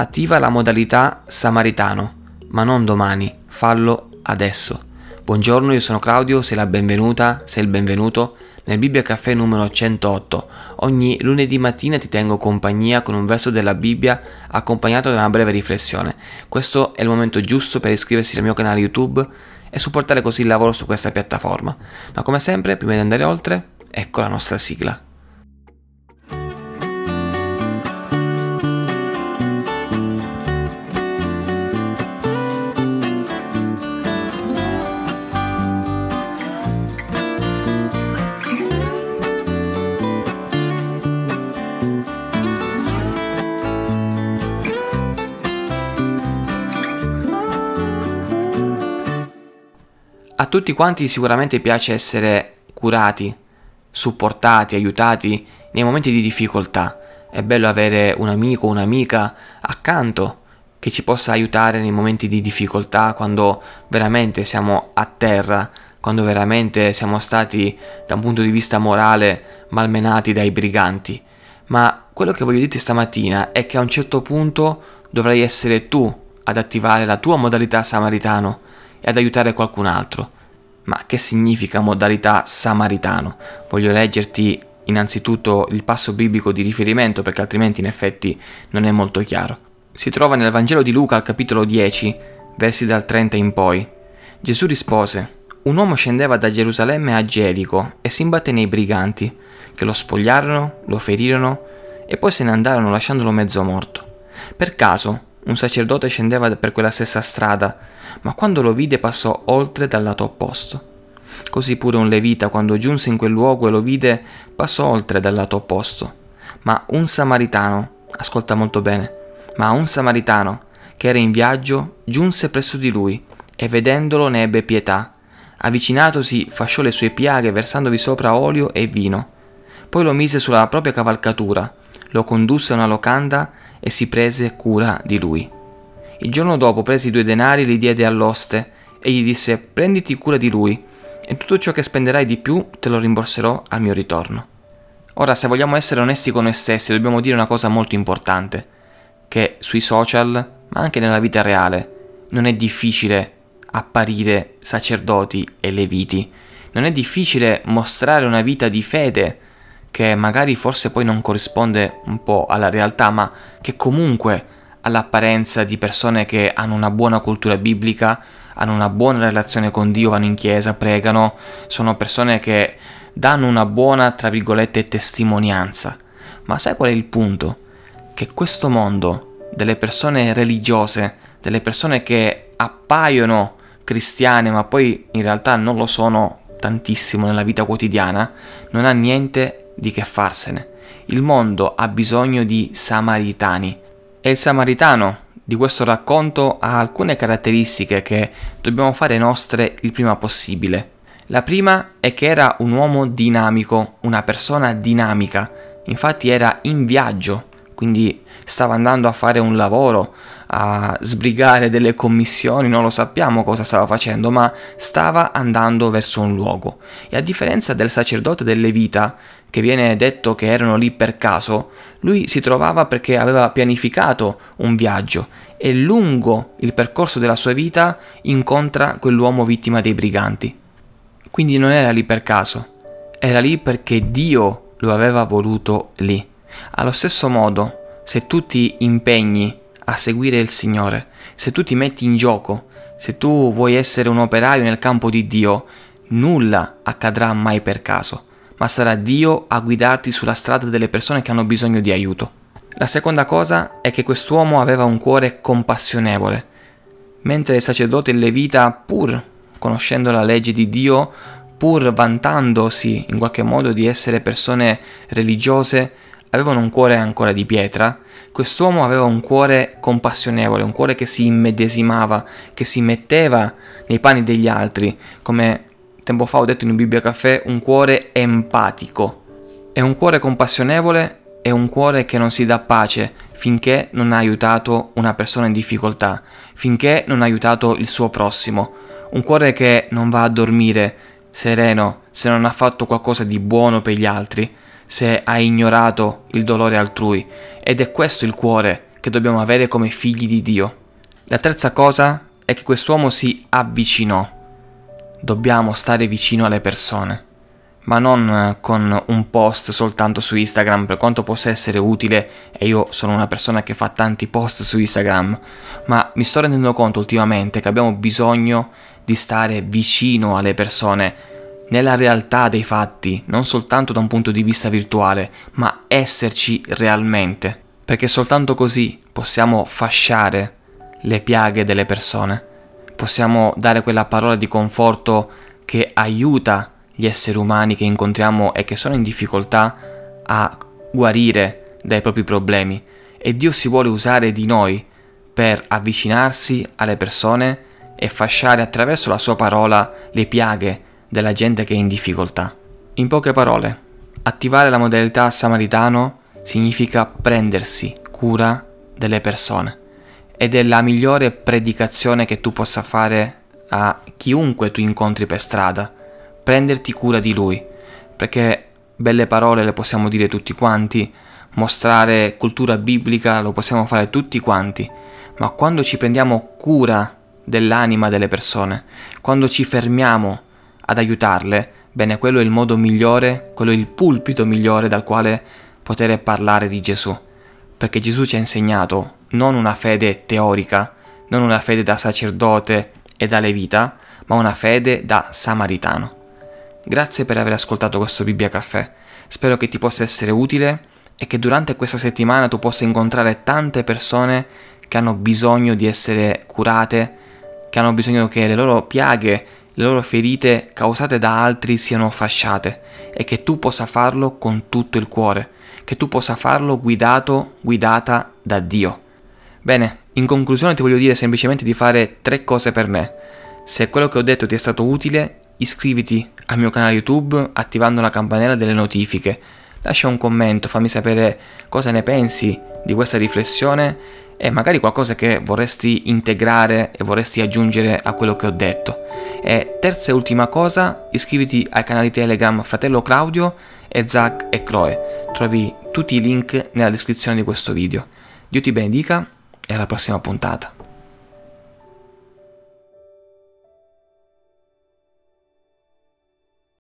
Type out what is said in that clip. Attiva la modalità Samaritano, ma non domani, fallo adesso. Buongiorno, io sono Claudio, sei la benvenuta, sei il benvenuto nel Bibbia Caffè numero 108. Ogni lunedì mattina ti tengo compagnia con un verso della Bibbia accompagnato da una breve riflessione. Questo è il momento giusto per iscriversi al mio canale YouTube e supportare così il lavoro su questa piattaforma. Ma come sempre, prima di andare oltre, ecco la nostra sigla. A tutti quanti sicuramente piace essere curati, supportati, aiutati nei momenti di difficoltà. È bello avere un amico, un'amica accanto che ci possa aiutare nei momenti di difficoltà, quando veramente siamo a terra, quando veramente siamo stati da un punto di vista morale malmenati dai briganti. Ma quello che voglio dirti stamattina è che a un certo punto dovrai essere tu ad attivare la tua modalità Samaritano e ad aiutare qualcun altro. Ma che significa modalità Samaritano? Voglio leggerti innanzitutto il passo biblico di riferimento, perché altrimenti in effetti non è molto chiaro. Si trova nel Vangelo di Luca al capitolo 10, versi dal 30 in poi. Gesù rispose: un uomo scendeva da Gerusalemme a Gerico e si imbatté nei briganti, che lo spogliarono, lo ferirono e poi se ne andarono lasciandolo mezzo morto. Per caso un sacerdote scendeva per quella stessa strada, ma quando lo vide passò oltre dal lato opposto. Così pure un levita, quando giunse in quel luogo e lo vide, passò oltre dal lato opposto. Ma un samaritano, ascolta molto bene, ma un samaritano che era in viaggio giunse presso di lui e vedendolo ne ebbe pietà. Avvicinatosi fasciò le sue piaghe versandovi sopra olio e vino. Poi lo mise sulla propria cavalcatura, lo condusse a una locanda e si prese cura di lui. Il giorno dopo prese i 2 denari, li diede all'oste e gli disse: prenditi cura di lui e tutto ciò che spenderai di più te lo rimborserò al mio ritorno. Ora, se vogliamo essere onesti con noi stessi, dobbiamo dire una cosa molto importante, che sui social, ma anche nella vita reale, non è difficile apparire sacerdoti e leviti, non è difficile mostrare una vita di fede che magari forse poi non corrisponde un po' alla realtà, ma che comunque all'apparenza di persone che hanno una buona cultura biblica, hanno una buona relazione con Dio, vanno in chiesa, pregano, sono persone che danno una buona, tra virgolette, testimonianza. Ma sai qual è il punto? Che questo mondo delle persone religiose, delle persone che appaiono cristiane ma poi in realtà non lo sono tantissimo nella vita quotidiana, non ha niente di che farsene. Il mondo ha bisogno di samaritani e il samaritano di questo racconto ha alcune caratteristiche che dobbiamo fare nostre il prima possibile. La prima è che era un uomo dinamico, una persona dinamica, infatti era in viaggio, quindi stava andando a fare un lavoro, a sbrigare delle commissioni, non lo sappiamo cosa stava facendo, ma stava andando verso un luogo. E a differenza del sacerdote del Levita, che viene detto che erano lì per caso, lui si trovava perché aveva pianificato un viaggio e lungo il percorso della sua vita incontra quell'uomo vittima dei briganti. Quindi non era lì per caso, era lì perché Dio lo aveva voluto lì. Allo stesso modo, se tu ti impegni a seguire il Signore, se tu ti metti in gioco, se tu vuoi essere un operaio nel campo di Dio, nulla accadrà mai per caso, ma sarà Dio a guidarti sulla strada delle persone che hanno bisogno di aiuto. La seconda cosa è che quest'uomo aveva un cuore compassionevole, mentre il sacerdote e il levita, pur conoscendo la legge di Dio, pur vantandosi in qualche modo di essere persone religiose, avevano un cuore ancora di pietra. Quest'uomo aveva un cuore compassionevole, un cuore che si immedesimava, che si metteva nei panni degli altri. Come tempo fa ho detto in Bibbia Caffè, un cuore empatico. È un cuore compassionevole, è un cuore che non si dà pace finché non ha aiutato una persona in difficoltà, finché non ha aiutato il suo prossimo. Un cuore che non va a dormire sereno se non ha fatto qualcosa di buono per gli altri, se hai ignorato il dolore altrui. Ed è questo il cuore che che dobbiamo avere come figli di Dio. La terza cosa è che quest'uomo si avvicinò. Dobbiamo stare vicino alle persone, ma non con un post soltanto su Instagram, per quanto possa essere utile, e io sono una persona che fa tanti post su Instagram, ma mi sto rendendo conto ultimamente che abbiamo bisogno di stare vicino alle persone, nella realtà dei fatti, non soltanto da un punto di vista virtuale, ma esserci realmente, perché soltanto così possiamo fasciare le piaghe delle persone, possiamo dare quella parola di conforto che aiuta gli esseri umani che incontriamo e che sono in difficoltà a guarire dai propri problemi. E Dio si vuole usare di noi per avvicinarsi alle persone e fasciare attraverso la sua parola le piaghe della gente che è in difficoltà. In poche parole, attivare la modalità samaritano significa prendersi cura delle persone, ed è la migliore predicazione che tu possa fare a chiunque tu incontri per strada. Prenderti cura di lui, perché belle parole le possiamo dire tutti quanti, mostrare cultura biblica lo possiamo fare tutti quanti, ma quando ci prendiamo cura dell'anima delle persone, quando ci fermiamo ad aiutarle, bene, quello è il modo migliore, quello è il pulpito migliore dal quale poter parlare di Gesù, perché Gesù ci ha insegnato non una fede teorica, non una fede da sacerdote e da levita, ma una fede da samaritano. Grazie per aver ascoltato questo Bibbia Caffè, spero che ti possa essere utile e che durante questa settimana tu possa incontrare tante persone che hanno bisogno di essere curate, che hanno bisogno che le loro piaghe, le loro ferite causate da altri siano fasciate, e che tu possa farlo con tutto il cuore, che tu possa farlo guidata da Dio. Bene, in conclusione ti voglio dire semplicemente di fare 3 cose per me. Se quello che ho detto ti è stato utile, iscriviti al mio canale YouTube attivando la campanella delle notifiche, lascia un commento, fammi sapere cosa ne pensi di questa riflessione e magari qualcosa che vorresti integrare e vorresti aggiungere a quello che ho detto. E terza e ultima cosa, iscriviti ai canali Telegram Fratello Claudio e Zac e Chloe, trovi tutti i link nella descrizione di questo video. Dio ti benedica e alla prossima puntata.